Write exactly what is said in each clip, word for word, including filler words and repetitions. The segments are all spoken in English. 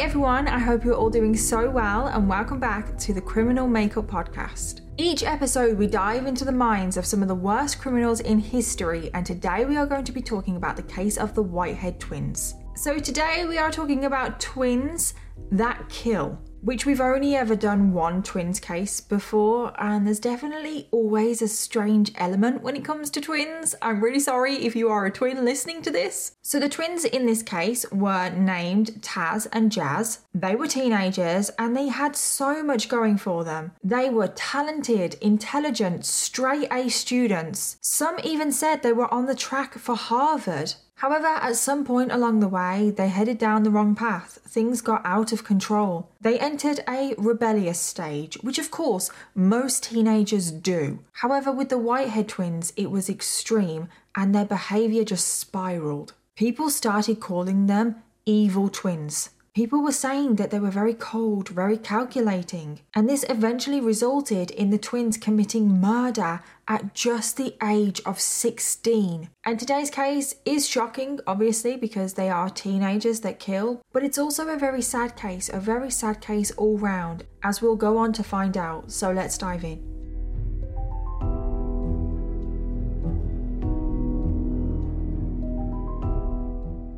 Hi everyone, I hope you're all doing so well and welcome back to the Criminal Makeup Podcast. Each episode we dive into the minds of some of the worst criminals in history, and today we are going to be talking about the case of the Whitehead twins. So today we are talking about twins that kill, which we've only ever done one twins case before, and there's definitely always a strange element when it comes to twins. I'm really sorry if you are a twin listening to this. So the twins in this case were named Taz and Jazz. They were teenagers and they had so much going for them. They were talented, intelligent, straight A students. Some even said they were on the track for Harvard. However, at some point along the way, they headed down the wrong path. Things got out of control. They entered a rebellious stage, which of course, most teenagers do. However, with the Whitehead twins, it was extreme and their behaviour just spiralled. People started calling them evil twins. People were saying that they were very cold, very calculating, and this eventually resulted in the twins committing murder at just the age of sixteen. And today's case is shocking, obviously, because they are teenagers that kill, but it's also a very sad case, a very sad case all round, as we'll go on to find out. So let's dive in.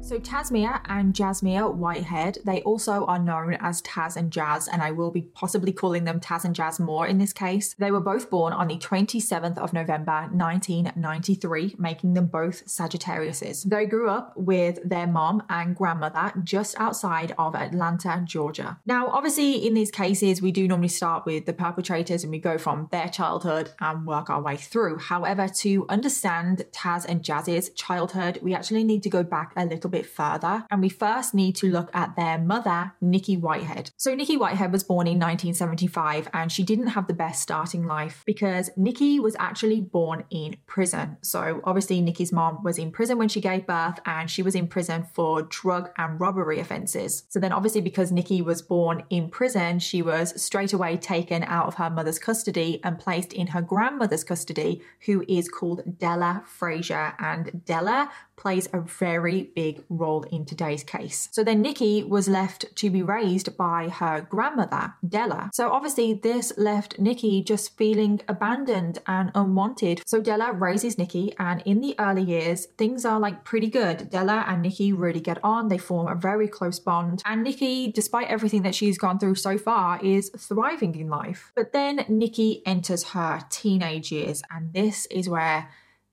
So Tasmia and Jasmine Whitehead, they also are known as Taz and Jazz, and I will be possibly calling them Taz and Jazz more in this case. They were both born on the twenty-seventh of November nineteen ninety-three, making them both Sagittariuses. They grew up with their mom and grandmother just outside of Atlanta, Georgia. Now, obviously in these cases, we do normally start with the perpetrators and we go from their childhood and work our way through. However, to understand Taz and Jazz's childhood, we actually need to go back a little bit further, and we first need to look at their mother, Nikki Whitehead. So Nikki Whitehead was born in nineteen seventy-five, and she didn't have the best starting life because Nikki was actually born in prison. So obviously Nikki's mom was in prison when she gave birth, and she was in prison for drug and robbery offenses. So then obviously because Nikki was born in prison, she was straight away taken out of her mother's custody and placed in her grandmother's custody, who is called Della Frazier, and Della plays a very big role in today's case. So then Nikki was left to be raised by her grandmother, Della. So obviously this left Nikki just feeling abandoned and unwanted. So Della raises Nikki, and in the early years, things are like pretty good. Della and Nikki really get on. They form a very close bond. And Nikki, despite everything that she's gone through so far, is thriving in life. But then Nikki enters her teenage years, and this is where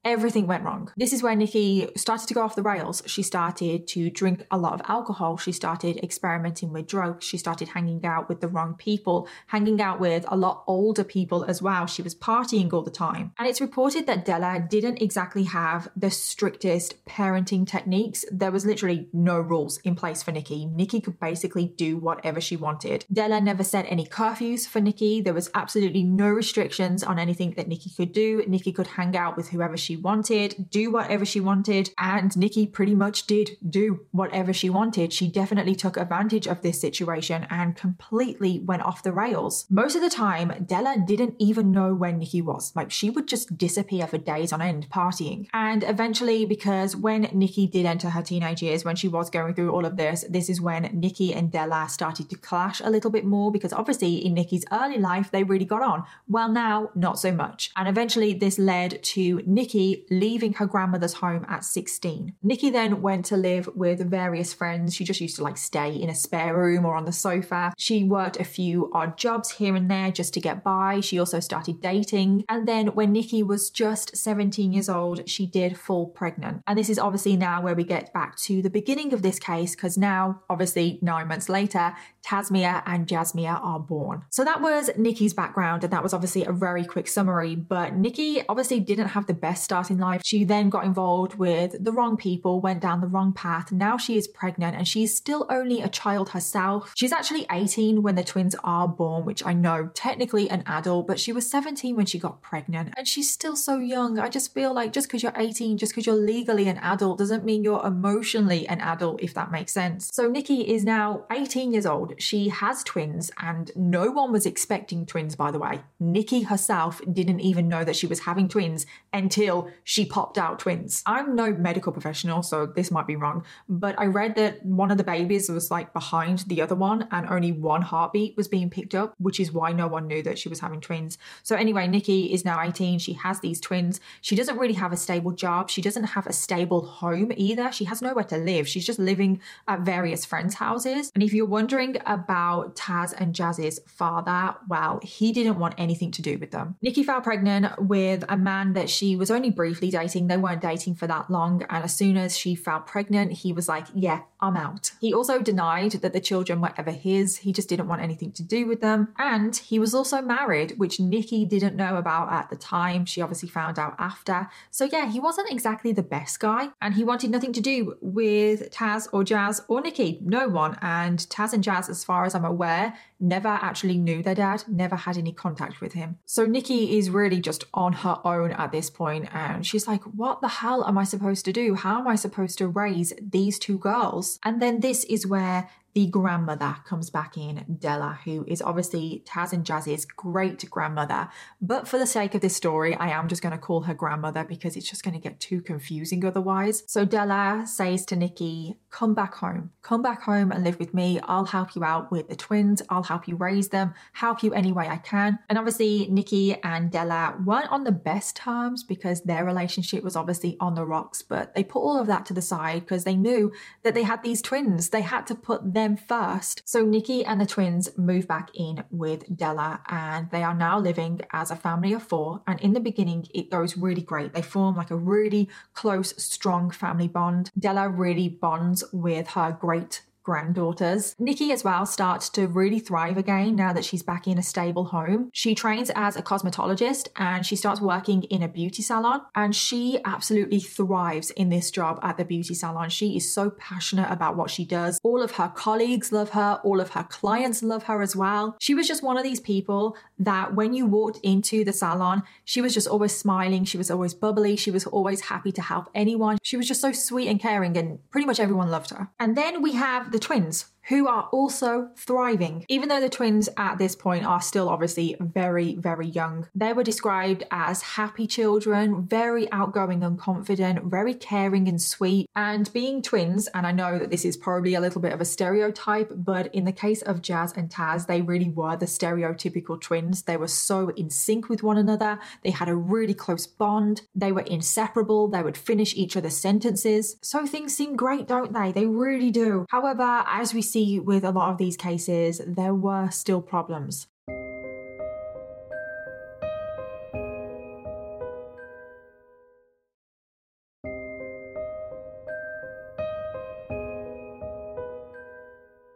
everything went wrong. This is where Nikki started to go off the rails. She started to drink a lot of alcohol. She started experimenting with drugs. She started hanging out with the wrong people, hanging out with a lot older people as well. She was partying all the time. And it's reported that Della didn't exactly have the strictest parenting techniques. There was literally no rules in place for Nikki. Nikki could basically do whatever she wanted. Della never set any curfews for Nikki. There was absolutely no restrictions on anything that Nikki could do. Nikki could hang out with whoever she she wanted, do whatever she wanted, and Nikki pretty much did do whatever she wanted. She definitely took advantage of this situation and completely went off the rails. Most of the time, Della didn't even know where Nikki was. Like, she would just disappear for days on end partying. And eventually, because when Nikki did enter her teenage years, when she was going through all of this, this is when Nikki and Della started to clash a little bit more, because obviously in Nikki's early life, they really got on. Well, now, not so much. And eventually this led to Nikki leaving her grandmother's home at sixteen. Nikki then went to live with various friends. She just used to like stay in a spare room or on the sofa. She worked a few odd jobs here and there just to get by. She also started dating. And then when Nikki was just seventeen years old, she did fall pregnant. And this is obviously now where we get back to the beginning of this case, because now, obviously nine months later, Tasmia and Jasmia are born. So that was Nikki's background, and that was obviously a very quick summary, but Nikki obviously didn't have the best starting life. She then got involved with the wrong people, went down the wrong path. Now she is pregnant, and she's still only a child herself. She's actually eighteen when the twins are born, which I know technically an adult, but she was seventeen when she got pregnant, and she's still so young. I just feel like just because you're eighteen, just because you're legally an adult doesn't mean you're emotionally an adult, if that makes sense. So Nikki is now eighteen years old. She has twins, and no one was expecting twins, by the way. Nikki herself didn't even know that she was having twins until until she popped out twins. I'm no medical professional, so this might be wrong, but I read that one of the babies was like behind the other one and only one heartbeat was being picked up, which is why no one knew that she was having twins. So anyway, Nikki is now eighteen. She has these twins. She doesn't really have a stable job. She doesn't have a stable home either. She has nowhere to live. She's just living at various friends' houses. And if you're wondering about Taz and Jazzy's father, well, he didn't want anything to do with them. Nikki fell pregnant with a man that she was only briefly dating. They weren't dating for that long. And as soon as she fell pregnant, he was like, yeah, I'm out. He also denied that the children were ever his. He just didn't want anything to do with them. And he was also married, which Nikki didn't know about at the time. She obviously found out after. So yeah, he wasn't exactly the best guy. And he wanted nothing to do with Taz or Jazz or Nikki. No one. And Taz and Jazz, as far as I'm aware, never actually knew their dad, never had any contact with him. So Nikki is really just on her own at this point, and she's like, what the hell am I supposed to do? How am I supposed to raise these two girls? And then this is where the grandmother comes back in, Della, who is obviously Taz and Jazzy's great grandmother. But for the sake of this story, I am just going to call her grandmother because it's just going to get too confusing otherwise. So Della says to Nikki, come back home. Come back home and live with me. I'll help you out with the twins. I'll help you raise them, help you any way I can. And obviously Nikki and Della weren't on the best terms because their relationship was obviously on the rocks, but they put all of that to the side because they knew that they had these twins. They had to put their first. So Nikki and the twins move back in with Della, and they are now living as a family of four. And in the beginning, it goes really great. They form like a really close, strong family bond. Della really bonds with her great granddaughters. Nikki as well starts to really thrive again now that she's back in a stable home. She trains as a cosmetologist and she starts working in a beauty salon, and she absolutely thrives in this job at the beauty salon. She is so passionate about what she does. All of her colleagues love her. All of her clients love her as well. She was just one of these people that when you walked into the salon, she was just always smiling. She was always bubbly. She was always happy to help anyone. She was just so sweet and caring, and pretty much everyone loved her. And then we have the The twins, who are also thriving. Even though the twins at this point are still obviously very, very young, they were described as happy children, very outgoing and confident, very caring and sweet. And being twins, and I know that this is probably a little bit of a stereotype, but in the case of Jazz and Taz, they really were the stereotypical twins. They were so in sync with one another. They had a really close bond. They were inseparable. They would finish each other's sentences. So things seem great, don't they? They really do. However, as we see with a lot of these cases, there were still problems.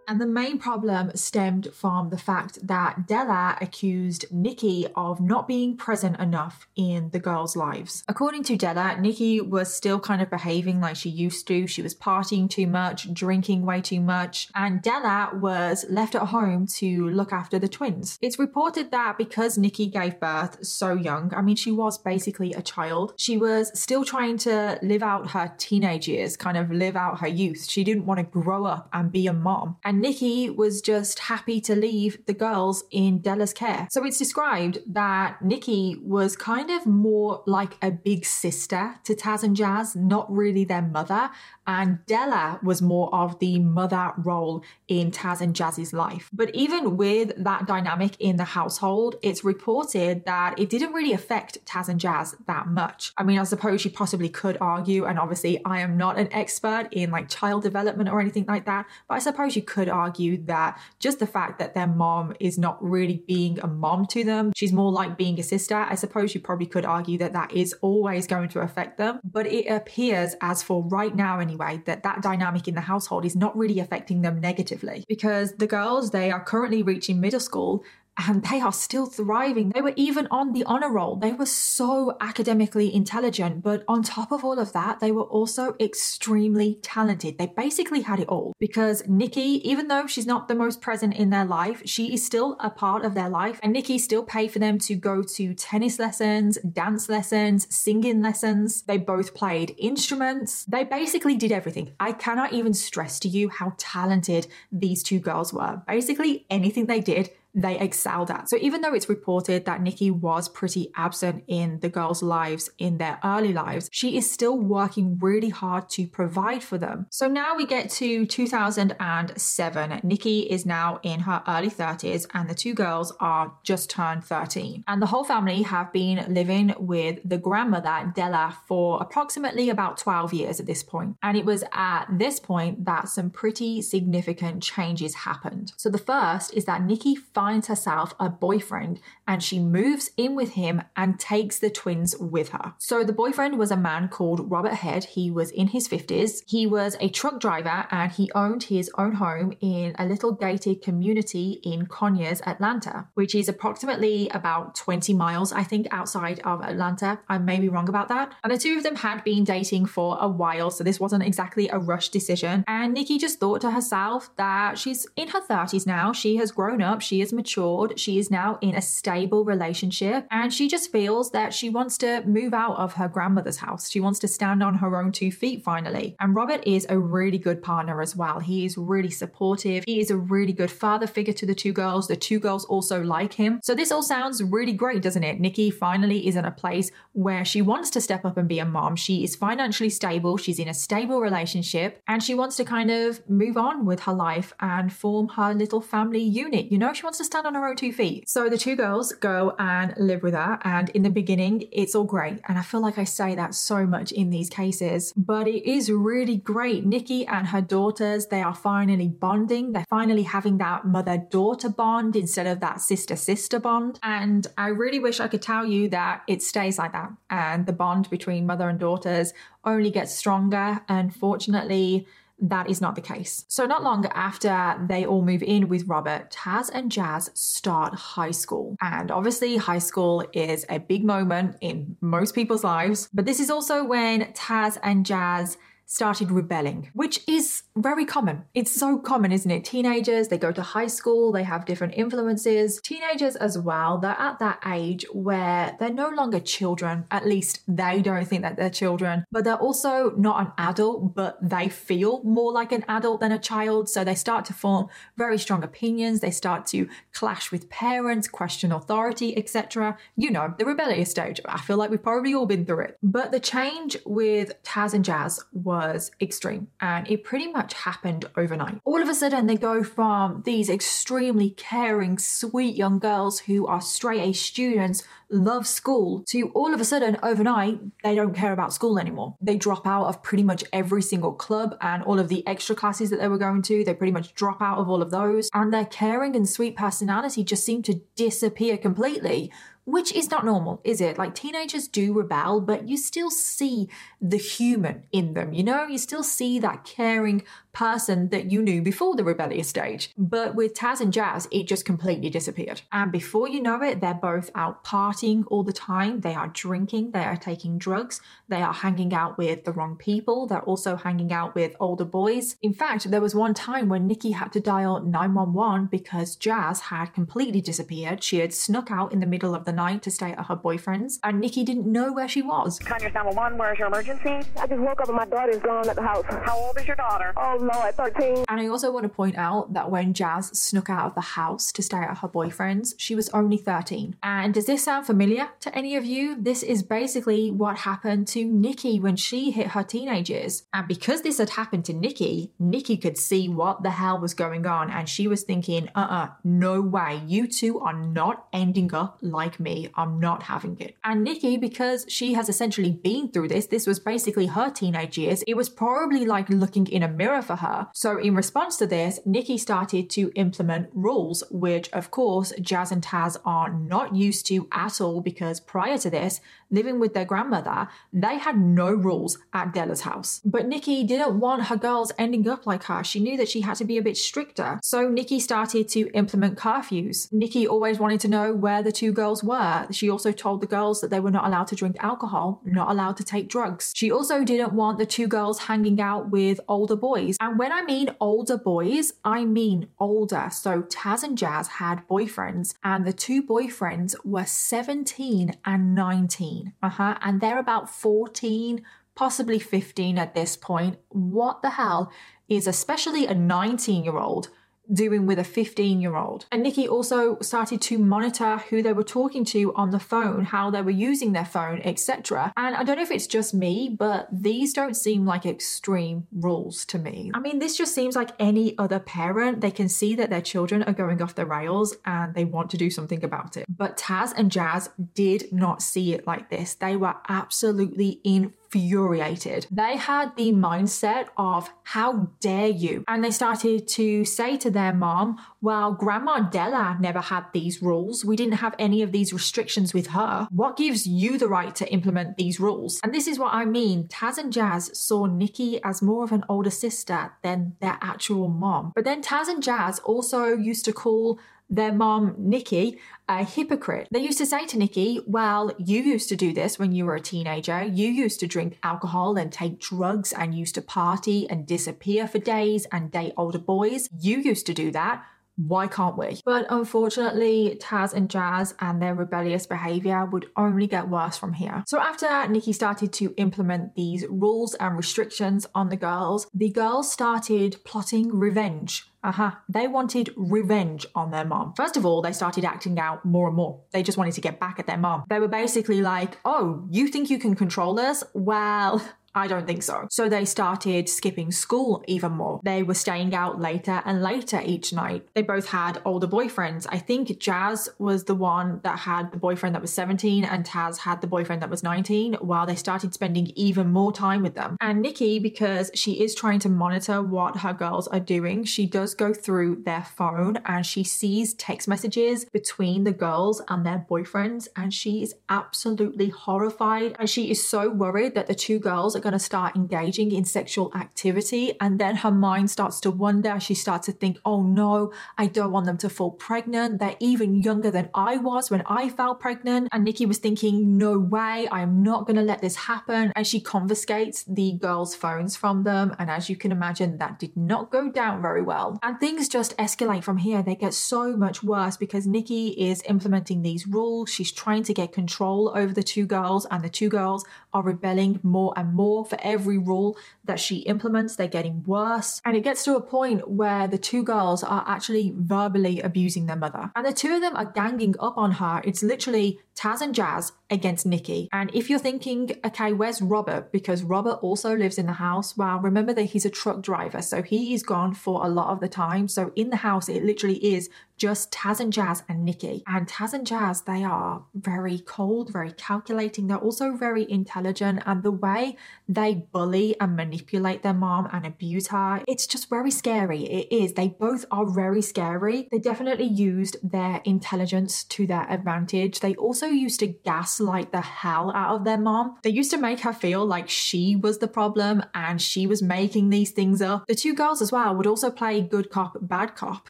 And the main problem stemmed from the fact that Della accused Nikki of not being present enough in the girls' lives. According to Della, Nikki was still kind of behaving like she used to. She was partying too much, drinking way too much, and Della was left at home to look after the twins. It's reported that because Nikki gave birth so young, I mean, she was basically a child, she was still trying to live out her teenage years, kind of live out her youth. She didn't want to grow up and be a mom. And Nikki was just happy to leave the girls in Della's care. So it's described that Nikki was kind of more like a big sister to Taz and Jazz, not really their mother. And Della was more of the mother role in Taz and Jazzy's life. But even with that dynamic in the household, it's reported that it didn't really affect Taz and Jazz that much. I mean, I suppose you possibly could argue, and obviously I am not an expert in like child development or anything like that, but I suppose you could argue that just the fact that their mom is not really being a mom to them, she's more like being a sister, I suppose you probably could argue that that is always going to affect them. But it appears, as for right now anyway, that that dynamic in the household is not really affecting them negatively, because the girls, they are currently reaching middle school and they are still thriving. They were even on the honor roll. They were so academically intelligent. But on top of all of that, they were also extremely talented. They basically had it all, because Nikki, even though she's not the most present in their life, she is still a part of their life. And Nikki still paid for them to go to tennis lessons, dance lessons, singing lessons. They both played instruments. They basically did everything. I cannot even stress to you how talented these two girls were. Basically anything they did, they excelled at. So even though it's reported that Nikki was pretty absent in the girls' lives in their early lives, she is still working really hard to provide for them. So now we get to two thousand seven. Nikki is now in her early thirties and the two girls are just turned thirteen. And the whole family have been living with the grandmother, Della, for approximately about twelve years at this point. And it was at this point that some pretty significant changes happened. So the first is that Nikki finds herself a boyfriend and she moves in with him and takes the twins with her. So the boyfriend was a man called Robert Head. He was in his fifties. He was a truck driver and he owned his own home in a little gated community in Conyers, Atlanta, which is approximately about twenty miles, I think, outside of Atlanta. I may be wrong about that. And the two of them had been dating for a while, so this wasn't exactly a rushed decision. And Nikki just thought to herself that she's in her thirties now. She has grown up. She has matured. She is now in a stable relationship. And she just feels that she wants to move out of her grandmother's house. She wants to stand on her own two feet finally. And Robert is a really good partner as well. He is really supportive. He is a really good father figure to the two girls. The two girls also like him. So this all sounds really great, doesn't it? Nikki finally is in a place where she wants to step up and be a mom. She is financially stable. She's in a stable relationship and she wants to kind of move on with her life and form her little family unit. You know, she wants to stand on her own two feet. So the two girls go and live with her. And in the beginning, it's all great. And I feel like I say that so much in these cases, but it is really great. Nikki and her daughters, they are finally bonding. They're finally having that mother-daughter bond instead of that sister-sister bond. And I really wish I could tell you that it stays like that. And the bond between mother and daughters only gets stronger. Unfortunately, that is not the case. So not long after they all move in with Robert, Taz and Jazz start high school. And obviously high school is a big moment in most people's lives. But this is also when Taz and Jazz started rebelling, which is very common. It's so common, isn't it? Teenagers, they go to high school, they have different influences. Teenagers as well, they're at that age where they're no longer children. At least they don't think that they're children, but they're also not an adult, but they feel more like an adult than a child. So they start to form very strong opinions. They start to clash with parents, question authority, et cetera. You know, the rebellious stage. I feel like we've probably all been through it. But the change with Taz and Jazz was was extreme and it pretty much happened overnight. All of a sudden they go from these extremely caring, sweet young girls who are straight A students, love school, to all of a sudden overnight they don't care about school anymore. They drop out of pretty much every single club and all of the extra classes that they were going to. They pretty much drop out of all of those and their caring and sweet personality just seemed to disappear completely. Which is not normal, is it? Like, teenagers do rebel, but you still see the human in them, you know? You still see that caring person that you knew before the rebellious stage. But with Taz and Jazz, it just completely disappeared. And before you know it, they're both out partying all the time. They are drinking, they are taking drugs, they are hanging out with the wrong people. They're also hanging out with older boys. In fact, there was one time when Nikki had to dial nine one one because Jazz had completely disappeared. She had snuck out in the middle of the night to stay at her boyfriend's and Nikki didn't know where she was. Conyers nine one one, where's your emergency? I just woke up and my daughter's gone at the house. How old is your daughter? Oh no, at thirteen. And I also want to point out that when Jazz snuck out of the house to stay at her boyfriend's, she was only thirteen. And does this sound familiar to any of you? This is basically what happened to Nikki when she hit her teenage years. And because this had happened to Nikki, Nikki could see what the hell was going on and she was thinking, uh-uh, no way. You two are not ending up like me. I'm not having it. And Nikki, because she has essentially been through this, this was basically her teenage years. It was probably like looking in a mirror for her. So in response to this, Nikki started to implement rules, which of course Jazz and Taz are not used to at all because prior to this, living with their grandmother, they had no rules at Della's house. But Nikki didn't want her girls ending up like her. She knew that she had to be a bit stricter. So Nikki started to implement curfews. Nikki always wanted to know where the two girls were. She also told the girls that they were not allowed to drink alcohol, not allowed to take drugs. She also didn't want the two girls hanging out with older boys. And when I mean older boys, I mean older. So Taz and Jazz had boyfriends and the two boyfriends were seventeen and nineteen. Uh-huh. And they're about fourteen, possibly fifteen at this point. What the hell is especially a nineteen-year-old doing with a fifteen year old. And Nikki also started to monitor who they were talking to on the phone, how they were using their phone, et cetera. And I don't know if it's just me, but these don't seem like extreme rules to me. I mean, this just seems like any other parent. They can see that their children are going off the rails and they want to do something about it. But Taz and Jazz did not see it like this. They were absolutely in infuriated. They had the mindset of, how dare you? And they started to say to their mom, well, Grandma Della never had these rules. We didn't have any of these restrictions with her. What gives you the right to implement these rules? And this is what I mean. Taz and Jazz saw Nikki as more of an older sister than their actual mom. But then Taz and Jazz also used to call their mom, Nikki, a hypocrite. They used to say to Nikki, well, you used to do this when you were a teenager. You used to drink alcohol and take drugs and used to party and disappear for days and date older boys. You used to do that. Why can't we? But unfortunately, Taz and Jazz and their rebellious behavior would only get worse from here. So after Nikki started to implement these rules and restrictions on the girls, the girls started plotting revenge. Uh-huh. They wanted revenge on their mom. First of all, they started acting out more and more. They just wanted to get back at their mom. They were basically like, oh, you think you can control us? Well, I don't think so. So they started skipping school even more. They were staying out later and later each night. They both had older boyfriends. I think Jazz was the one that had the boyfriend that was seventeen and Taz had the boyfriend that was nineteen, while they started spending even more time with them. And Nikki, because she is trying to monitor what her girls are doing, she does go through their phone and she sees text messages between the girls and their boyfriends, and she is absolutely horrified. And she is so worried that the two girls are going to start engaging in sexual activity, and then her mind starts to wander. She starts to think, oh no, I don't want them to fall pregnant. They're even younger than I was when I fell pregnant. And Nikki was thinking, no way, I'm not going to let this happen. And she confiscates the girls' phones from them. And as you can imagine, that did not go down very well. And things just escalate from here. They get so much worse because Nikki is implementing these rules. She's trying to get control over the two girls, and the two girls are rebelling more and more. For every rule that she implements, they're getting worse. And it gets to a point where the two girls are actually verbally abusing their mother. And the two of them are ganging up on her. It's literally Taz and Jazz against Nikki. And if you're thinking, okay, where's Robert? Because Robert also lives in the house. Well, remember that he's a truck driver, so he is gone for a lot of the time. So in the house, it literally is just Taz and Jazz and Nikki. And Taz and Jazz, they are very cold, very calculating. They're also very intelligent. And the way they bully and manipulate their mom and abuse her, it's just very scary. It is. They both are very scary. They definitely used their intelligence to their advantage. They also used to gaslight the hell out of their mom. They used to make her feel like she was the problem and she was making these things up. The two girls as well would also play good cop, bad cop.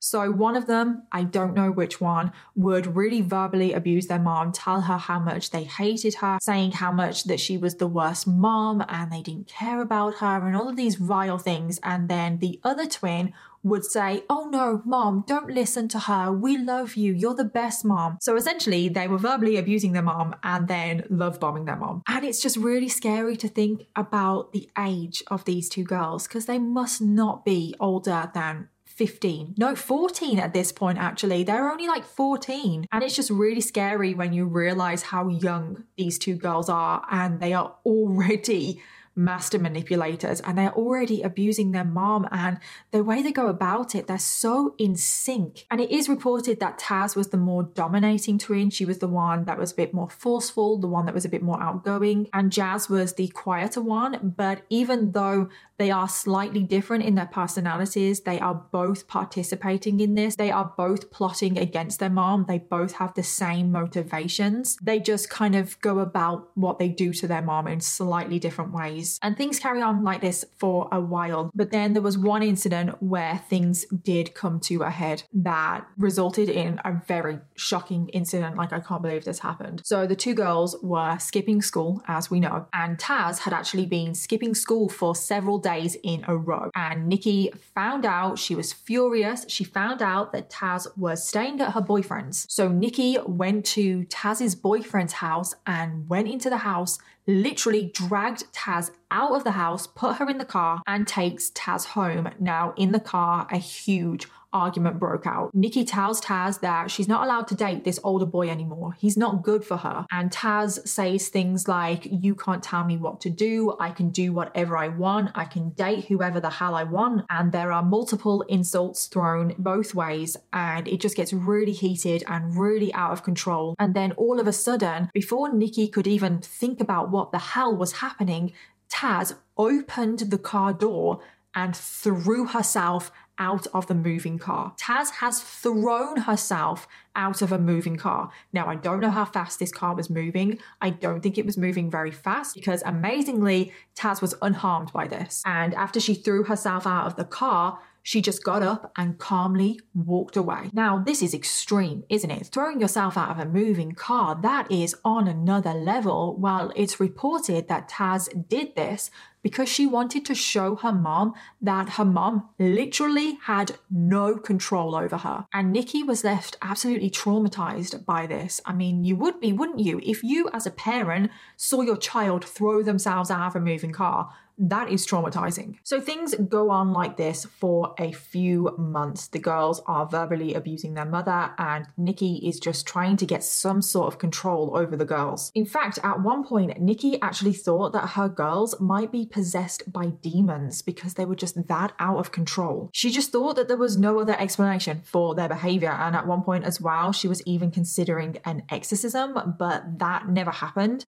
So one of them, I don't know which one, would really verbally abuse their mom, tell her how much they hated her, saying how much that she was the worst mom and they didn't care about her and all of these vile things. And then the other twin would say, oh no, mom, don't listen to her. We love you. You're the best mom. So essentially they were verbally abusing their mom and then love bombing their mom. And it's just really scary to think about the age of these two girls, because they must not be older than fifteen. No, fourteen at this point, actually. They're only like fourteen. And it's just really scary when you realize how young these two girls are, and they are already master manipulators and they're already abusing their mom, and the way they go about it, they're so in sync. And it is reported that Taz was the more dominating twin. She was the one that was a bit more forceful, the one that was a bit more outgoing, and Jazz was the quieter one. But even though they are slightly different in their personalities, they are both participating in this. They are both plotting against their mom. They both have the same motivations. They just kind of go about what they do to their mom in slightly different ways. And things carry on like this for a while. But then there was one incident where things did come to a head that resulted in a very shocking incident. Like, I can't believe this happened. So the two girls were skipping school, as we know, and Taz had actually been skipping school for several days in a row. And Nikki found out. She was furious. She found out that Taz was staying at her boyfriend's. So Nikki went to Taz's boyfriend's house and went into the house, literally dragged Taz out of the house, put her in the car, and takes Taz home. Now, in the car, a huge argument broke out. Nikki tells Taz that she's not allowed to date this older boy anymore. He's not good for her. And Taz says things like, you can't tell me what to do. I can do whatever I want. I can date whoever the hell I want. And there are multiple insults thrown both ways. And it just gets really heated and really out of control. And then all of a sudden, before Nikki could even think about what the hell was happening, Taz opened the car door and threw herself out of the moving car. Taz has thrown herself out of a moving car. Now, I don't know how fast this car was moving. I don't think it was moving very fast because amazingly, Taz was unharmed by this. And after she threw herself out of the car, she just got up and calmly walked away. Now, this is extreme, isn't it? Throwing yourself out of a moving car, that is on another level. Well, it's reported that Taz did this because she wanted to show her mom that her mom literally had no control over her. And Nikki was left absolutely traumatized by this. I mean, you would be, wouldn't you? If you as a parent saw your child throw themselves out of a moving car, that is traumatizing. So things go on like this for a few months. The girls are verbally abusing their mother and Nikki is just trying to get some sort of control over the girls. In fact, at one point, Nikki actually thought that her girls might be possessed by demons because they were just that out of control. She just thought that there was no other explanation for their behavior. And at one point as well, she was even considering an exorcism, but that never happened.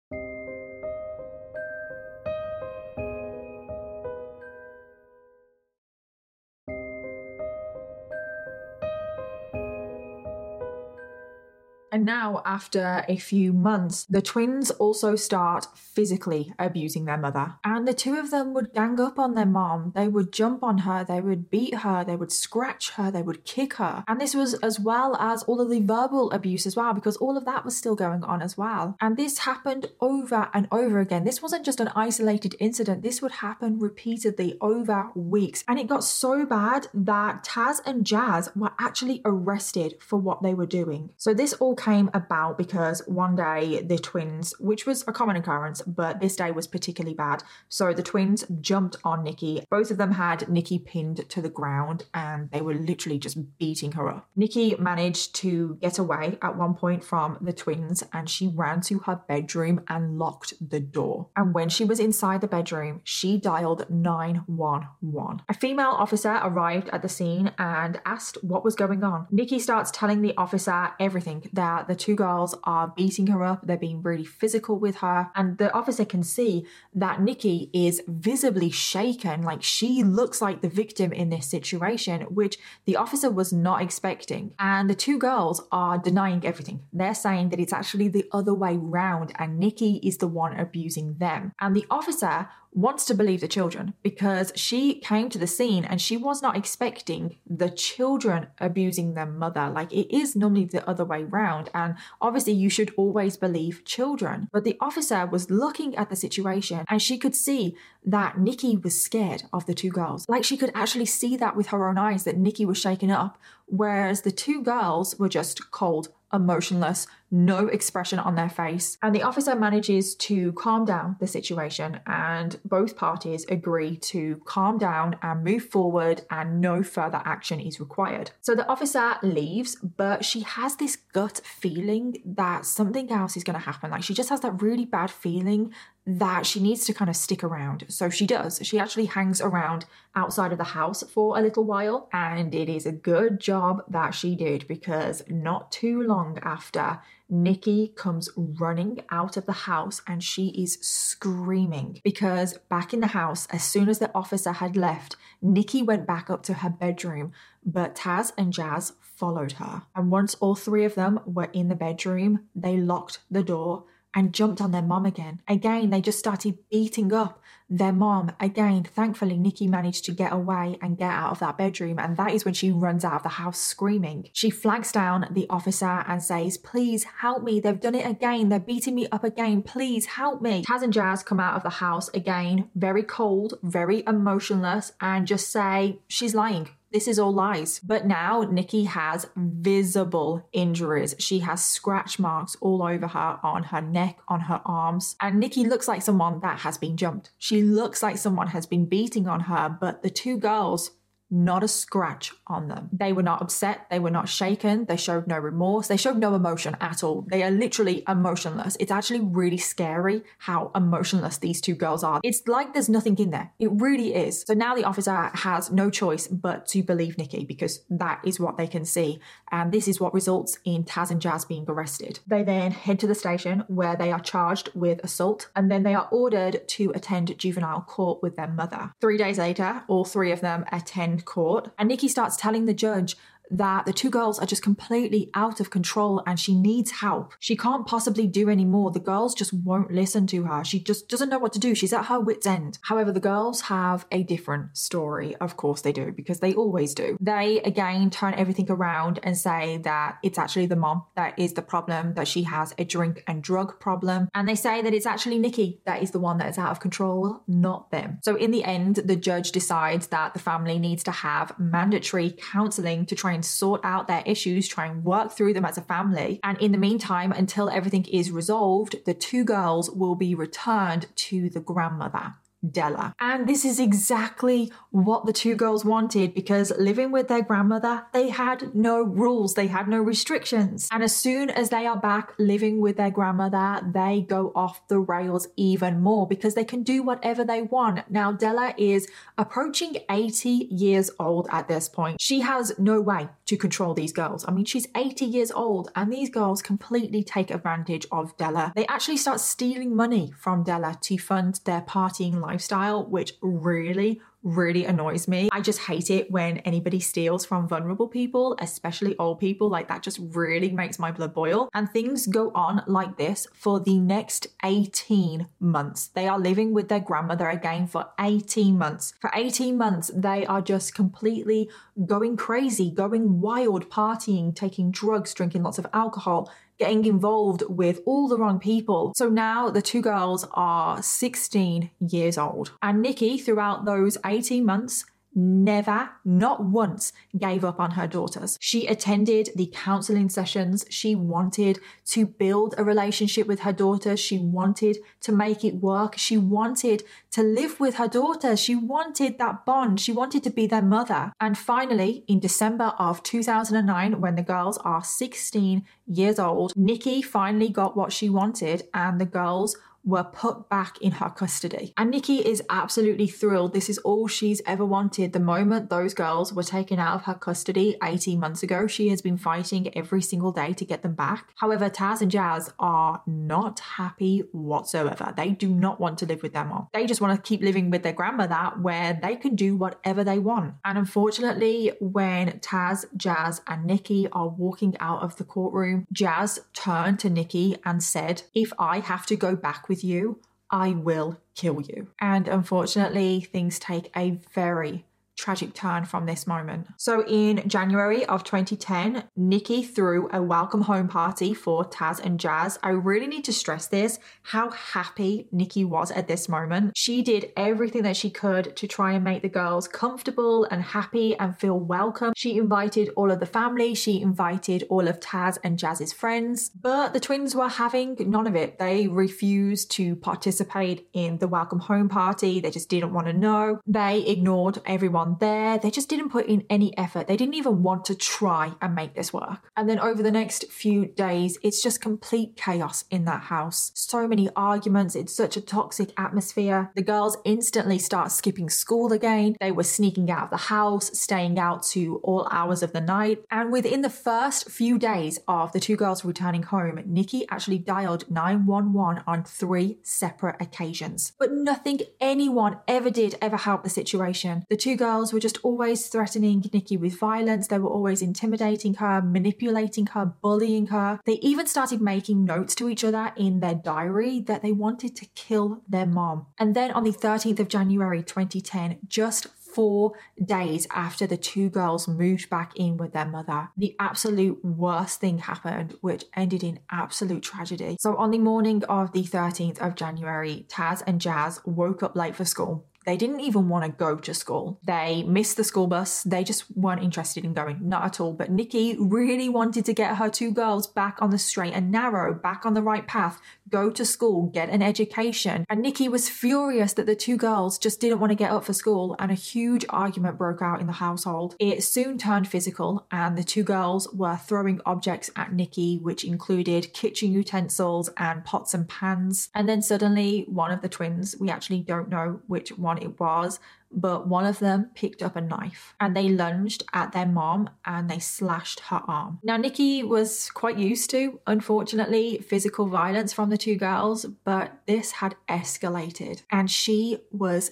And now, after a few months, the twins also start physically abusing their mother. And the two of them would gang up on their mom. They would jump on her, they would beat her, they would scratch her, they would kick her. And this was as well as all of the verbal abuse as well, because all of that was still going on as well. And this happened over and over again. This wasn't just an isolated incident. This would happen repeatedly over weeks. And it got so bad that Taz and Jazz were actually arrested for what they were doing. So this all came about because one day the twins, which was a common occurrence, but this day was particularly bad. So the twins jumped on Nikki. Both of them had Nikki pinned to the ground and they were literally just beating her up. Nikki managed to get away at one point from the twins and she ran to her bedroom and locked the door. And when she was inside the bedroom, she dialed nine one one. A female officer arrived at the scene and asked what was going on. Nikki starts telling the officer everything, that the two girls are beating her up, they're being really physical with her, and the officer can see that Nikki is visibly shaken, like she looks like the victim in this situation, which the officer was not expecting. And the two girls are denying everything. They're saying that it's actually the other way round and Nikki is the one abusing them. And the officer wants to believe the children because she came to the scene and she was not expecting the children abusing their mother. Like, it is normally the other way round, and obviously you should always believe children. But the officer was looking at the situation and she could see that Nikki was scared of the two girls. Like, she could actually see that with her own eyes, that Nikki was shaken up, whereas the two girls were just cold, emotionless, no expression on their face. And the officer manages to calm down the situation and both parties agree to calm down and move forward and no further action is required. So the officer leaves, but she has this gut feeling that something else is going to happen. Like, she just has that really bad feeling that she needs to kind of stick around. So she does. She actually hangs around outside of the house for a little while, and it is a good job that she did, because not too long after, Nikki comes running out of the house and she is screaming, because back in the house, as soon as the officer had left, Nikki went back up to her bedroom, but Taz and Jazz followed her. And once all three of them were in the bedroom, they locked the door and jumped on their mom again. Again, they just started beating up their mom. Again, thankfully, Nikki managed to get away and get out of that bedroom. And that is when she runs out of the house screaming. She flags down the officer and says, please help me. They've done it again. They're beating me up again. Please help me. Taz and Jazz come out of the house again, very cold, very emotionless, and just say, she's lying. This is all lies. But now Nikki has visible injuries. She has scratch marks all over her, on her neck, on her arms. And Nikki looks like someone that has been jumped. She looks like someone has been beating on her, but the two girls, not a scratch on them. They were not upset. They were not shaken. They showed no remorse. They showed no emotion at all. They are literally emotionless. It's actually really scary how emotionless these two girls are. It's like there's nothing in there. It really is. So now the officer has no choice but to believe Nikki, because that is what they can see. And this is what results in Taz and Jazz being arrested. They then head to the station where they are charged with assault, and then they are ordered to attend juvenile court with their mother. Three days later, all three of them attend court, and Nikki starts telling the judge that the two girls are just completely out of control and she needs help. She can't possibly do any more. The girls just won't listen to her. She just doesn't know what to do. She's at her wit's end. However, the girls have a different story. Of course they do, because they always do. They again turn everything around and say that it's actually the mom that is the problem, that she has a drink and drug problem. And they say that it's actually Nikki that is the one that is out of control, not them. So in the end, the judge decides that the family needs to have mandatory counseling to try and sort out their issues, try and work through them as a family. And in the meantime, until everything is resolved, the two girls will be returned to the grandmother, Della. And this is exactly what the two girls wanted, because living with their grandmother, they had no rules, they had no restrictions. And as soon as they are back living with their grandmother, they go off the rails even more, because they can do whatever they want. Now, Della is approaching eighty years old at this point. She has no way to control these girls. I mean, she's eighty years old, and these girls completely take advantage of Della. They actually start stealing money from Della to fund their partying life. lifestyle, which really, really annoys me. I just hate it when anybody steals from vulnerable people, especially old people. Like, that just really makes my blood boil. And things go on like this for the next eighteen months. They are living with their grandmother again for eighteen months. For eighteen months, they are just completely going crazy, going wild, partying, taking drugs, drinking lots of alcohol, getting involved with all the wrong people. So now the two girls are sixteen years old. And Nikki, throughout those eighteen months, never, not once, gave up on her daughters. She attended the counseling sessions. She wanted to build a relationship with her daughters. She wanted to make it work. She wanted to live with her daughters. She wanted that bond. She wanted to be their mother. And finally, in December of two thousand nine, when the girls are sixteen years old, Nikki finally got what she wanted, and the girls were put back in her custody. And Nikki is absolutely thrilled. This is all she's ever wanted. The moment those girls were taken out of her custody eighteen months ago, she has been fighting every single day to get them back. However, Taz and Jazz are not happy whatsoever. They do not want to live with their mom. They just want to keep living with their grandmother, where they can do whatever they want. And unfortunately, when Taz, Jazz, and Nikki are walking out of the courtroom, Jazz turned to Nikki and said, "If I have to go back with you, I will kill you." And unfortunately, things take a very tragic turn from this moment. So in January of twenty ten, Nikki threw a welcome home party for Taz and Jazz. I really need to stress this, how happy Nikki was at this moment. She did everything that she could to try and make the girls comfortable and happy and feel welcome. She invited all of the family. She invited all of Taz and Jazz's friends, but the twins were having none of it. They refused to participate in the welcome home party. They just didn't want to know. They ignored everyone there. They just didn't put in any effort. They didn't even want to try and make this work. And then over the next few days, it's just complete chaos in that house. So many arguments. It's such a toxic atmosphere. The girls instantly start skipping school again. They were sneaking out of the house, staying out to all hours of the night. And within the first few days of the two girls returning home, Nikki actually dialed nine one one on three separate occasions. But nothing anyone ever did ever helped the situation. The two girls were just always threatening Nikki with violence. They were always intimidating her, manipulating her, bullying her. They even started making notes to each other in their diary that they wanted to kill their mom. And then on the thirteenth of January twenty ten, just four days after the two girls moved back in with their mother, the absolute worst thing happened, which ended in absolute tragedy. So on the morning of the thirteenth of January, Taz and Jazz woke up late for school. They didn't even want to go to school. They missed the school bus. They just weren't interested in going, not at all. But Nikki really wanted to get her two girls back on the straight and narrow, back on the right path, go to school, get an education. And Nikki was furious that the two girls just didn't want to get up for school, and a huge argument broke out in the household. It soon turned physical, and the two girls were throwing objects at Nikki, which included kitchen utensils and pots and pans. And then suddenly one of the twins, we actually don't know which one it was, but one of them picked up a knife and they lunged at their mom and they slashed her arm. Now, Nikki was quite used to, unfortunately, physical violence from the two girls, but this had escalated and she was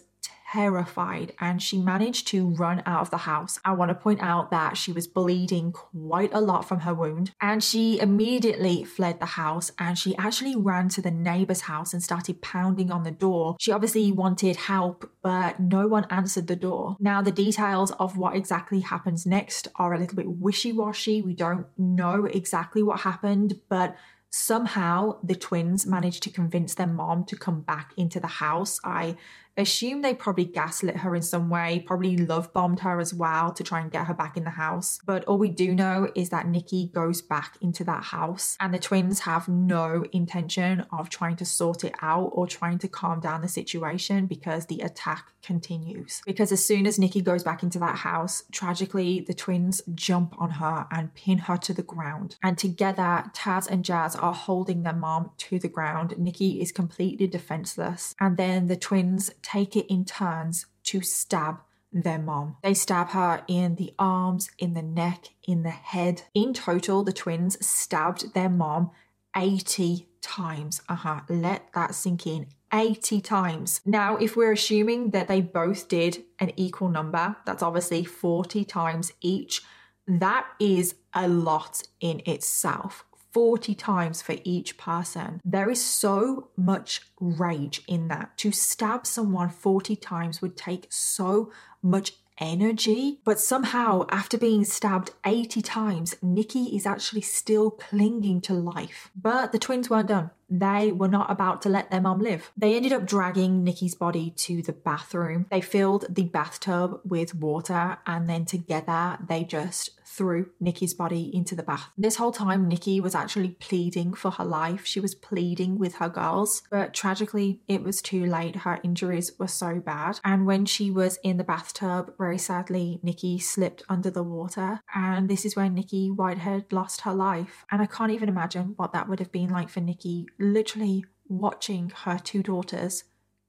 terrified, and she managed to run out of the house. I want to point out that she was bleeding quite a lot from her wound, and she immediately fled the house, and she actually ran to the neighbor's house and started pounding on the door. She obviously wanted help, but no one answered the door. Now, the details of what exactly happens next are a little bit wishy-washy. We don't know exactly what happened, but somehow the twins managed to convince their mom to come back into the house. I assume they probably gaslit her in some way, probably love bombed her as well to try and get her back in the house. But all we do know is that Nikki goes back into that house, and the twins have no intention of trying to sort it out or trying to calm down the situation, because the attack continues. Because as soon as Nikki goes back into that house, tragically, the twins jump on her and pin her to the ground. And together, Taz and Jazz are holding their mom to the ground. Nikki is completely defenseless. And then the twins take it in turns to stab their mom. They stab her in the arms, in the neck, in the head. In total, the twins stabbed their mom eighty times. Uh-huh. Let that sink in. eighty times. Now, if we're assuming that they both did an equal number, that's obviously forty times each. That is a lot in itself. forty times for each person. There is so much rage in that. To stab someone forty times would take so much energy. But somehow, after being stabbed eighty times, Nikki is actually still clinging to life. But the twins weren't done. They were not about to let their mum live. They ended up dragging Nikki's body to the bathroom. They filled the bathtub with water, and then together they just threw Nikki's body into the bath. This whole time, Nikki was actually pleading for her life. She was pleading with her girls, but tragically, it was too late. Her injuries were so bad. And when she was in the bathtub, very sadly, Nikki slipped under the water. And this is when Nikki Whitehead lost her life. And I can't even imagine what that would have been like for Nikki, literally watching her two daughters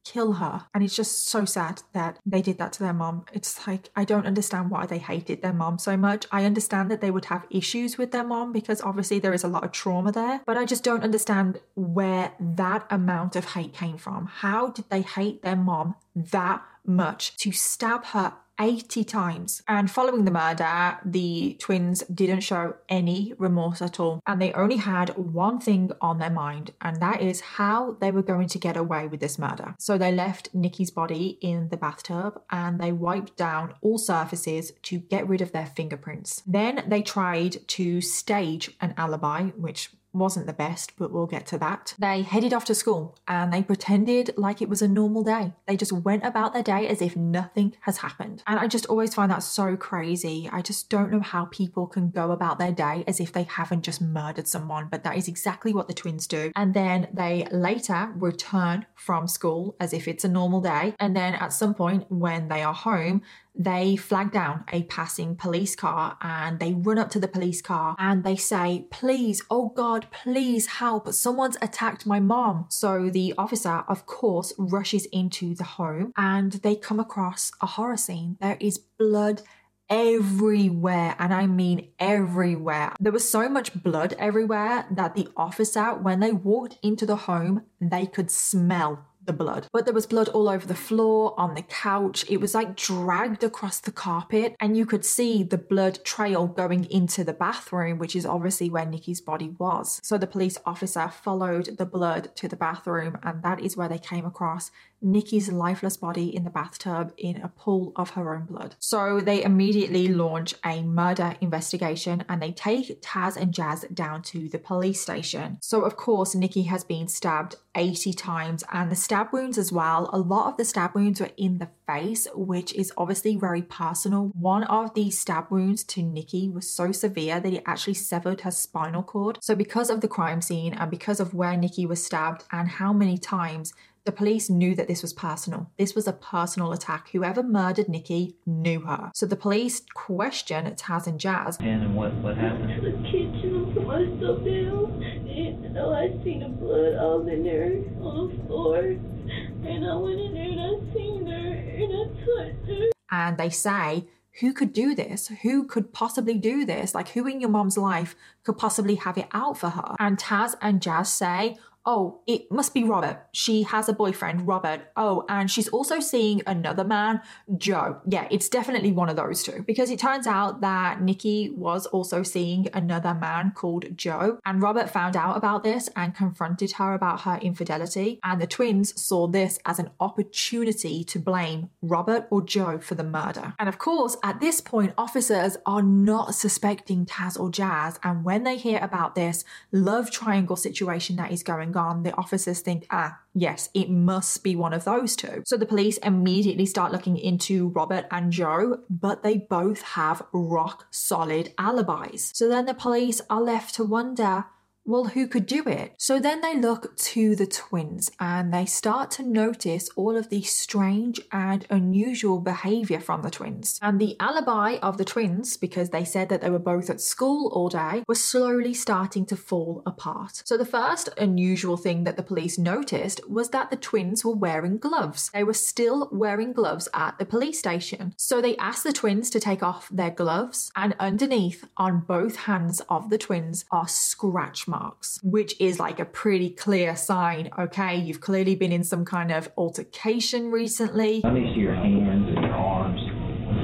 kill her. And it's just so sad that they did that to their mom. It's like, I don't understand why they hated their mom so much. I understand that they would have issues with their mom because obviously there is a lot of trauma there, but I just don't understand where that amount of hate came from. How did they hate their mom that much to stab her eighty times? And following the murder, the twins didn't show any remorse at all. And they only had one thing on their mind, and that is how they were going to get away with this murder. So they left Nikki's body in the bathtub and they wiped down all surfaces to get rid of their fingerprints. Then they tried to stage an alibi, which wasn't the best, but we'll get to that. They headed off to school and they pretended like it was a normal day. They just went about their day as if nothing has happened. And I just always find that so crazy. I just don't know how people can go about their day as if they haven't just murdered someone, but that is exactly what the twins do. And then they later return from school as if it's a normal day. And then at some point when they are home, they flag down a passing police car and they run up to the police car and they say, please, oh God, please help. Someone's attacked my mom. So the officer, of course, rushes into the home and they come across a horror scene. There is blood everywhere, and I mean everywhere. There was so much blood everywhere that the officer, when they walked into the home, they could smell the blood. But there was blood all over the floor, on the couch. It was like dragged across the carpet, and you could see the blood trail going into the bathroom, which is obviously where Nikki's body was. So the police officer followed the blood to the bathroom, and that is where they came across Nikki's lifeless body in the bathtub in a pool of her own blood. So they immediately launch a murder investigation and they take Taz and Jazz down to the police station. So of course, Nikki has been stabbed eighty times, and the staff stab wounds as well. A lot of the stab wounds were in the face, which is obviously very personal. One of the stab wounds to Nikki was so severe that it actually severed her spinal cord. So because of the crime scene and because of where Nikki was stabbed and how many times, the police knew that this was personal. This was a personal attack. Whoever murdered Nikki knew her. So the police questioned Taz and Jazz. And what, what happened? I was in the kitchen. I put myself down. And so I seen the blood all in there on the floor. And I went in there and I seen her and I touched her. And they say, who could do this? Who could possibly do this? Like, who in your mom's life could possibly have it out for her? And Taz and Jazz say, oh, it must be Robert. She has a boyfriend, Robert. Oh, and she's also seeing another man, Joe. Yeah, it's definitely one of those two. Because it turns out that Nikki was also seeing another man called Joe. And Robert found out about this and confronted her about her infidelity. And the twins saw this as an opportunity to blame Robert or Joe for the murder. And of course, at this point, officers are not suspecting Taz or Jazz. And when they hear about this love triangle situation that is going on, on, the officers think, ah, yes, it must be one of those two. So the police immediately start looking into Robert and Joe, but they both have rock solid alibis. So then the police are left to wonder, well, who could do it? So then they look to the twins and they start to notice all of the strange and unusual behavior from the twins. And the alibi of the twins, because they said that they were both at school all day, was slowly starting to fall apart. So the first unusual thing that the police noticed was that the twins were wearing gloves. They were still wearing gloves at the police station. So they asked the twins to take off their gloves, and underneath on both hands of the twins are scratch marks. Marks, which is like a pretty clear sign. Okay, you've clearly been in some kind of altercation recently. Let me see your hands and your arms.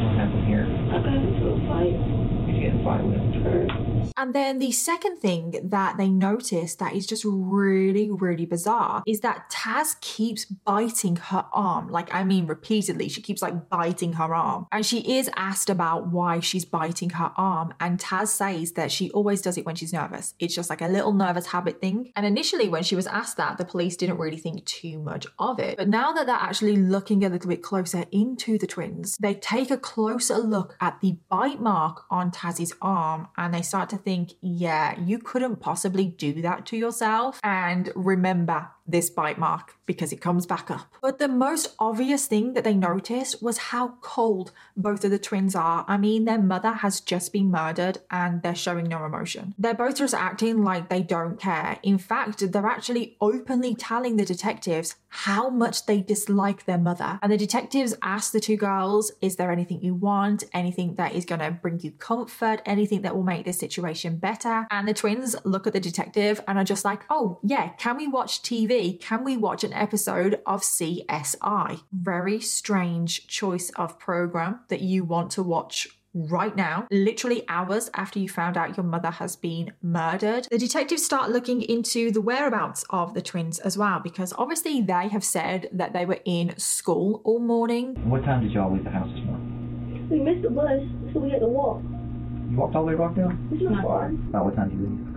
What happened here? I got into a fight. Did you get in a fight with her? And then the second thing that they noticed that is just really, really bizarre is that Taz keeps biting her arm. Like, I mean, repeatedly, she keeps like biting her arm. And she is asked about why she's biting her arm. And Taz says that she always does it when she's nervous. It's just like a little nervous habit thing. And initially when she was asked that, the police didn't really think too much of it. But now that they're actually looking a little bit closer into the twins, they take a closer look at the bite mark on Taz's arm and they start to think, yeah, you couldn't possibly do that to yourself. And remember this bite mark because it comes back up. But the most obvious thing that they noticed was how cold both of the twins are. I mean, their mother has just been murdered and they're showing no emotion. They're both just acting like they don't care. In fact, they're actually openly telling the detectives how much they dislike their mother. And the detectives asked the two girls, is there anything you want? Anything that is going to bring you comfort? Anything that will make this situation better? And the twins look at the detective and are just like, oh yeah, can we watch T V? Can we watch an episode of C S I? Very strange choice of program that you want to watch right now, literally hours after you found out your mother has been murdered. The detectives start looking into the whereabouts of the twins as well, because obviously they have said that they were in school all morning. What time did y'all leave the house this morning? We missed the bus, so we had to walk. You walked all the way back down? It's not far. About what time did you leave?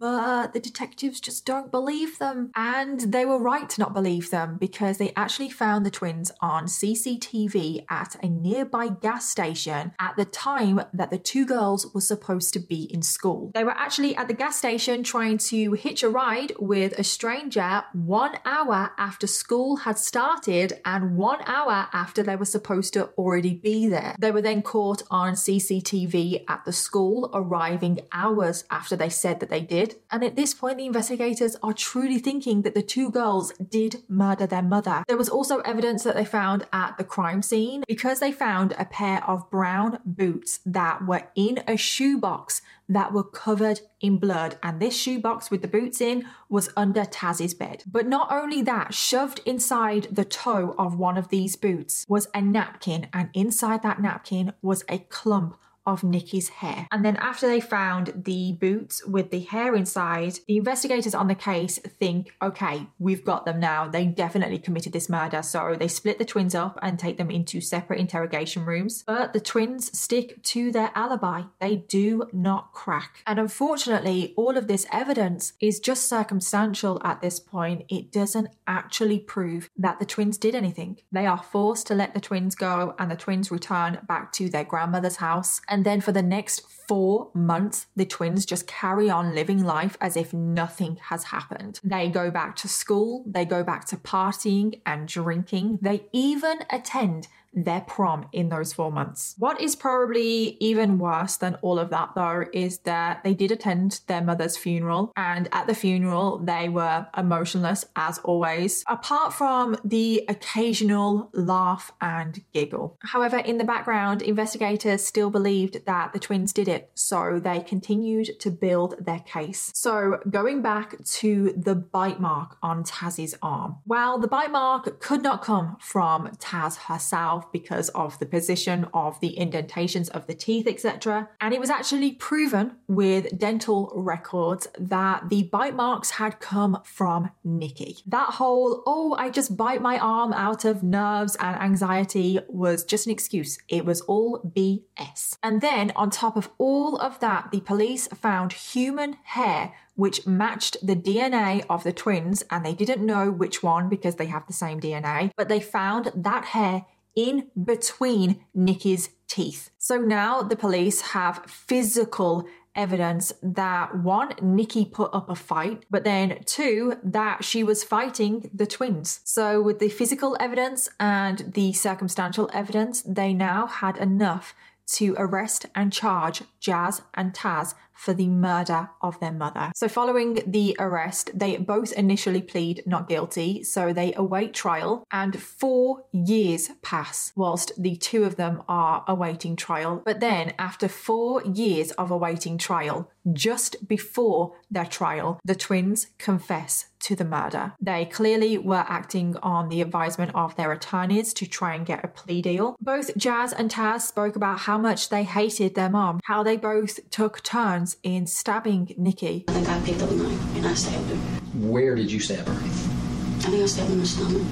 But the detectives just don't believe them. And they were right to not believe them, because they actually found the twins on C C T V at a nearby gas station at the time that the two girls were supposed to be in school. They were actually at the gas station trying to hitch a ride with a stranger one hour after school had started and one hour after they were supposed to already be there. They were then caught on C C T V at the school, arriving hours after they said that they did. And at this point, the investigators are truly thinking that the two girls did murder their mother. There was also evidence that they found at the crime scene, because they found a pair of brown boots that were in a shoebox that were covered in blood. And this shoebox with the boots in was under Taz's bed. But not only that, shoved inside the toe of one of these boots was a napkin, and inside that napkin was a clump of Nikki's hair. And then after they found the boots with the hair inside, the investigators on the case think, okay, we've got them now. They definitely committed this murder. So they split the twins up and take them into separate interrogation rooms. But the twins stick to their alibi. They do not crack. And unfortunately, all of this evidence is just circumstantial at this point. It doesn't actually prove that the twins did anything. They are forced to let the twins go, and the twins return back to their grandmother's house. And then for the next four months, the twins just carry on living life as if nothing has happened. They go back to school, they go back to partying and drinking. They even attend their prom in those four months. What is probably even worse than all of that, though, is that they did attend their mother's funeral, and at the funeral, they were emotionless as always, apart from the occasional laugh and giggle. However, in the background, investigators still believed that the twins did it, so they continued to build their case. So going back to the bite mark on Taz's arm. Well, the bite mark could not come from Taz herself, because of the position of the indentations of the teeth, et cetera. And it was actually proven with dental records that the bite marks had come from Nikki. That whole, oh, I just bite my arm out of nerves and anxiety, was just an excuse. It was all B S. And then on top of all of that, the police found human hair which matched the D N A of the twins, and they didn't know which one because they have the same D N A, but they found that hair in between Nikki's teeth. So now the police have physical evidence that, one, Nikki put up a fight, but then two, that she was fighting the twins. So with the physical evidence and the circumstantial evidence, they now had enough to arrest and charge Jazz and Taz for the murder of their mother. So following the arrest, they both initially plead not guilty, so they await trial, and four years pass whilst the two of them are awaiting trial. But then after four years of awaiting trial, just before their trial, the twins confess to the murder. They clearly were acting on the advisement of their attorneys to try and get a plea deal. Both Jazz and Taz spoke about how much they hated their mom, how they both took turns in stabbing Nikki. I think I picked up a knife and I stabbed her. Where did you stab her? I think I stabbed her in the stomach.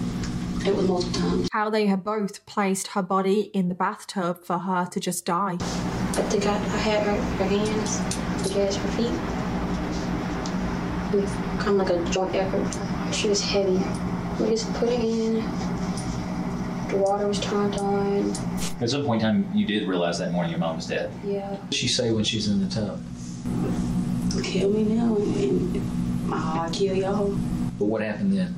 It was multiple times. How they had both placed her body in the bathtub for her to just die. I think I, I had her, her hands, Jazz, her feet. Kind of like a joint effort. She was heavy. We just put it in. The water was turned on. At some point in time, you did realize that morning your mom was dead. Yeah. What did she say when she's in the tub? Kill me now and I'll kill y'all. But what happened then?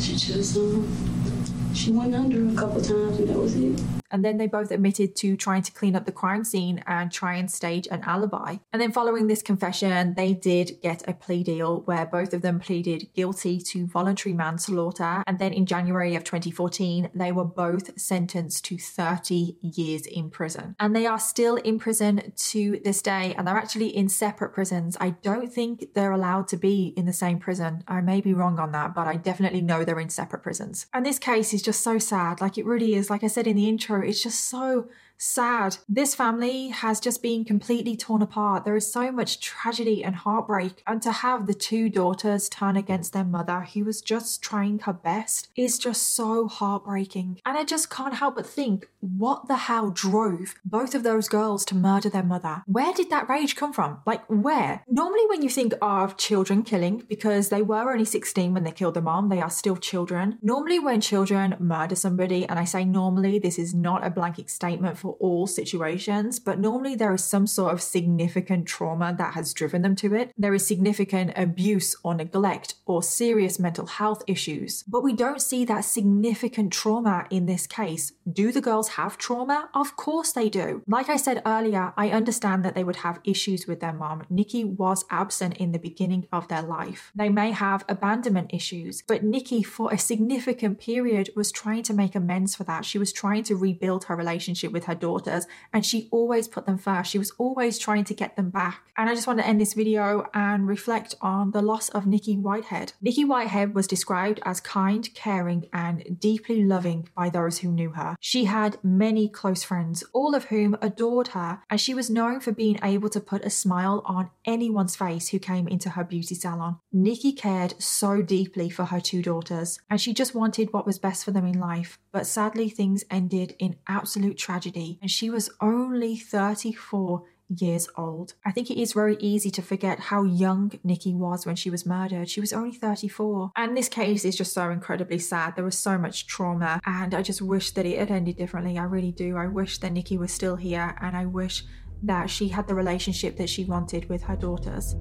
She just, um, she went under a couple times and that was it. And then they both admitted to trying to clean up the crime scene and try and stage an alibi. And then following this confession, they did get a plea deal where both of them pleaded guilty to voluntary manslaughter. And then in January of twenty fourteen, they were both sentenced to thirty years in prison. And they are still in prison to this day, and they're actually in separate prisons. I don't think they're allowed to be in the same prison. I may be wrong on that, but I definitely know they're in separate prisons. And this case is just so sad. Like, it really is. Like I said in the intro, it's just so sad. This family has just been completely torn apart. There is so much tragedy and heartbreak. And to have the two daughters turn against their mother, who was just trying her best, is just so heartbreaking. And I just can't help but think, what the hell drove both of those girls to murder their mother? Where did that rage come from? Like, where? Normally when you think of children killing, because they were only sixteen when they killed their mom, they are still children. Normally when children murder somebody, and I say normally, this is not a blanket statement for all situations, but normally there is some sort of significant trauma that has driven them to it. There is significant abuse or neglect or serious mental health issues, but we don't see that significant trauma in this case. Do the girls have trauma? Of course they do. Like I said earlier, I understand that they would have issues with their mom. Nikki was absent in the beginning of their life. They may have abandonment issues, but Nikki for a significant period was trying to make amends for that. She was trying to rebuild her relationship with her her daughters, and she always put them first. She was always trying to get them back. And I just want to end this video and reflect on the loss of Nikki Whitehead. Nikki Whitehead was described as kind, caring, and deeply loving by those who knew her. She had many close friends, all of whom adored her, and she was known for being able to put a smile on anyone's face who came into her beauty salon. Nikki cared so deeply for her two daughters, and she just wanted what was best for them in life. But sadly, things ended in absolute tragedy, and she was only thirty-four years old. I think it is very easy to forget how young Nikki was when she was murdered. She was only thirty-four. And this case is just so incredibly sad. There was so much trauma, and I just wish that it had ended differently. I really do. I wish that Nikki was still here, and I wish that she had the relationship that she wanted with her daughters.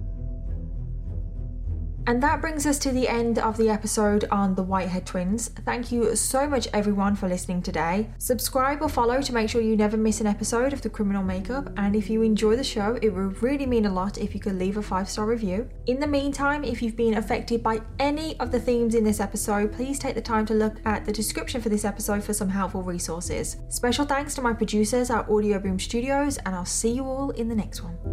And that brings us to the end of the episode on the Whitehead twins. Thank you so much everyone for listening today. Subscribe or follow to make sure you never miss an episode of The Criminal Makeup. And if you enjoy the show, it would really mean a lot if you could leave a five-star review. In the meantime, if you've been affected by any of the themes in this episode, please take the time to look at the description for this episode for some helpful resources. Special thanks to my producers at Audio Boom Studios, and I'll see you all in the next one.